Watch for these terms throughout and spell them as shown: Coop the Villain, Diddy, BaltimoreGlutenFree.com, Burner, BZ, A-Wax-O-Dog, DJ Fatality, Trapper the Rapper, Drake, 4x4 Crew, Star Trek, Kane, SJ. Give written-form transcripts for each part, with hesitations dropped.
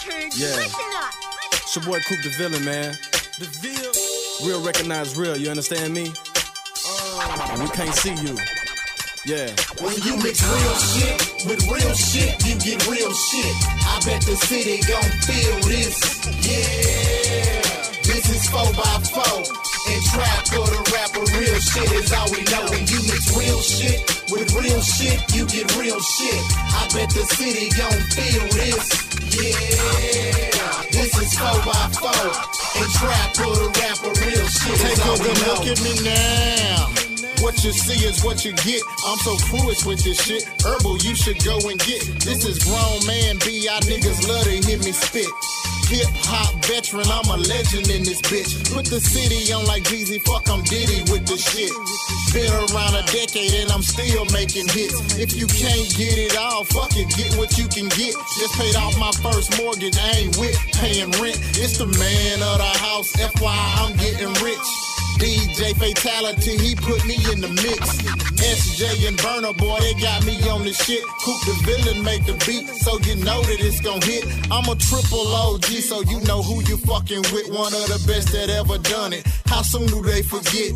Yeah. It's your boy Coop the Villain, man. Real recognize real, you understand me? We can't see you. Yeah. When you mix real shit with real shit, you get real shit. I bet the city gon' feel this. Yeah. This is 4x4. And Trapper the Rapper, real shit is all we know. When you mix real shit with real shit, you get real shit. I bet the city gon' feel this. Yeah, this is 4x4. And Trapper the Rapper, real shit is all we know. Take a look at me now. What you see is what you get. I'm so foolish with this shit. Herbal, you should go and get. This is grown man B. Y'all niggas love to hear me spit. Hip-hop veteran, I'm a legend in this bitch. Put the city on like BZ, fuck, I'm Diddy with the shit. Been around a decade and I'm still making hits. If you can't get it all, fuck it, get what you can get. Just paid off my first mortgage, I ain't with paying rent. It's the man of the house, FYI, I'm getting rich. DJ Fatality, he put me in the mix. SJ and Burner, boy, they got me on the shit. Coop the Villain make the beat, so you know that it's gon' hit. I'm a triple OG, so you know who you fucking with. One of the best that ever done it. How soon do they forget?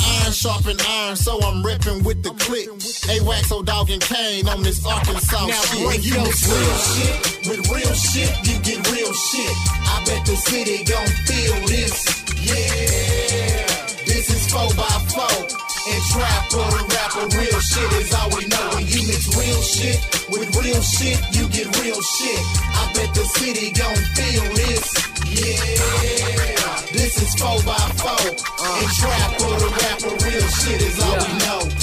Iron sharpen iron, so I'm reppin' with the click. A-Wax-O-Dog and Kane on this Arkansas now, shit. When you mix real shit with real shit, you get real shit. I bet the city gon' feel this. Yeah. This is 4x4, and Trapper the Rapper, real shit is all we know. When you mix real shit with real shit, you get real shit. I bet the city gon' feel this, yeah. This is 4x4, and Trapper the Rapper, real shit is all we know.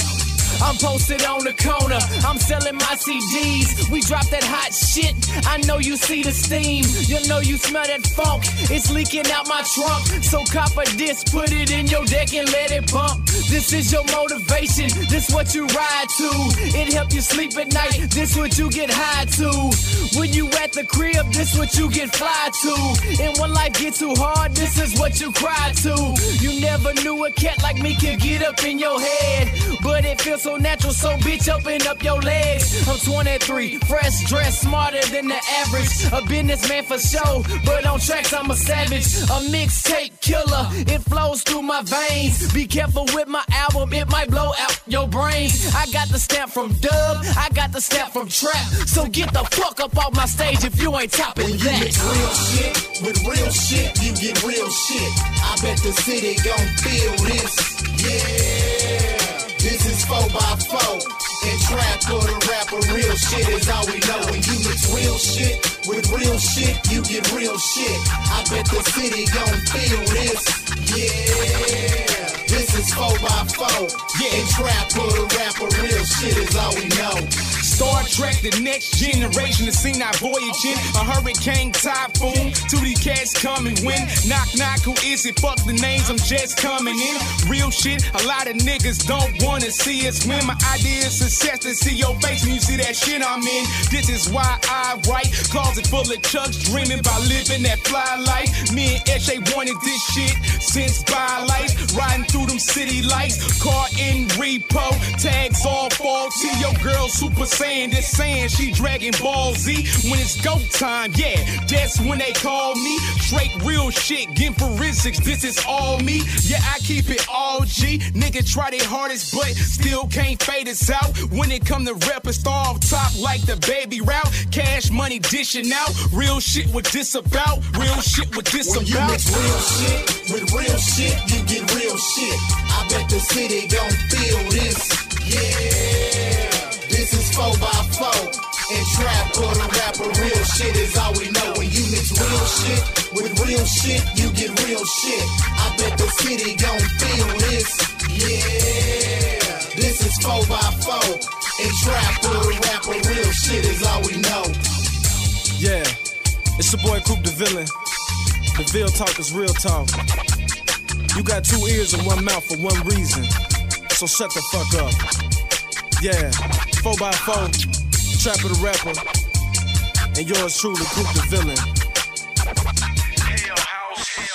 I'm posted on the corner, I'm selling my CDs. We drop that hot shit, I know you see the steam. You know you smell that funk, it's leaking out my trunk. So cop a disc, put it in your deck and let it pump. This is your motivation, this what you ride to. It help you sleep at night, this what you get high to. When you at the crib, this what you get fly to. And when life gets too hard, this is what you cry to. You never knew a cat like me could get up in your head, but it feels so natural, so bitch, open up your legs. I'm 23, fresh dressed, smarter than the average. A businessman for show, but on tracks I'm a savage. A mixtape killer, it flows through my veins. Be careful with my album, it might blow out your brains. I got the stamp from Dub, I got the stamp from Trap. So get the fuck up off my stage if you ain't topping that. When you mix real shit with real shit, you get real shit. I bet the city gon' feel this, yeah. This is 4x4, and Trapper the Rapper, real shit is all we know. When you mix real shit with real shit, you get real shit. I bet the city gon' feel this, yeah. This is 4x4, and Trapper the Rapper, real shit is all we know. Star Trek, the next generation, the scene I voyaging. A hurricane typhoon, to these cats come and win. Knock, knock, who is it? Fuck the names, I'm just coming in. Real shit, a lot of niggas don't wanna see us win. My idea is success to see your face when you see that shit I'm in. This is why I write, closet full of chucks, dreaming about living that fly life. Me and SJ wanted this shit since by life, riding through them city lights, car in repo, tags all faulty. Your girl super safe. This sand, she dragging Ball Z. When it's go time, yeah, that's when they call me. Drake, real shit, getting forensics, this is all me. Yeah, I keep it all G. Nigga try their hardest, but still can't fade us out. When it come to rappers, star off top like the baby route. Cash money dishing out, real shit with this about. Real shit with this when about. When you mix real shit with real shit, you get real shit. I bet the city gon' feel this, yeah. This is 4x4, and Trapper the Rapper, real shit is all we know. When you mix real shit with real shit, you get real shit. I bet the city gon' feel this, yeah. This is 4x4, and Trapper the Rapper, real shit is all we know. Yeah, it's your boy Coop the Villain. The Ville talk is real talk. You got two ears and one mouth for one reason, so shut the fuck up. Yeah, 4x4, Trapper the Rapper, and yours truly, Coop the Villain.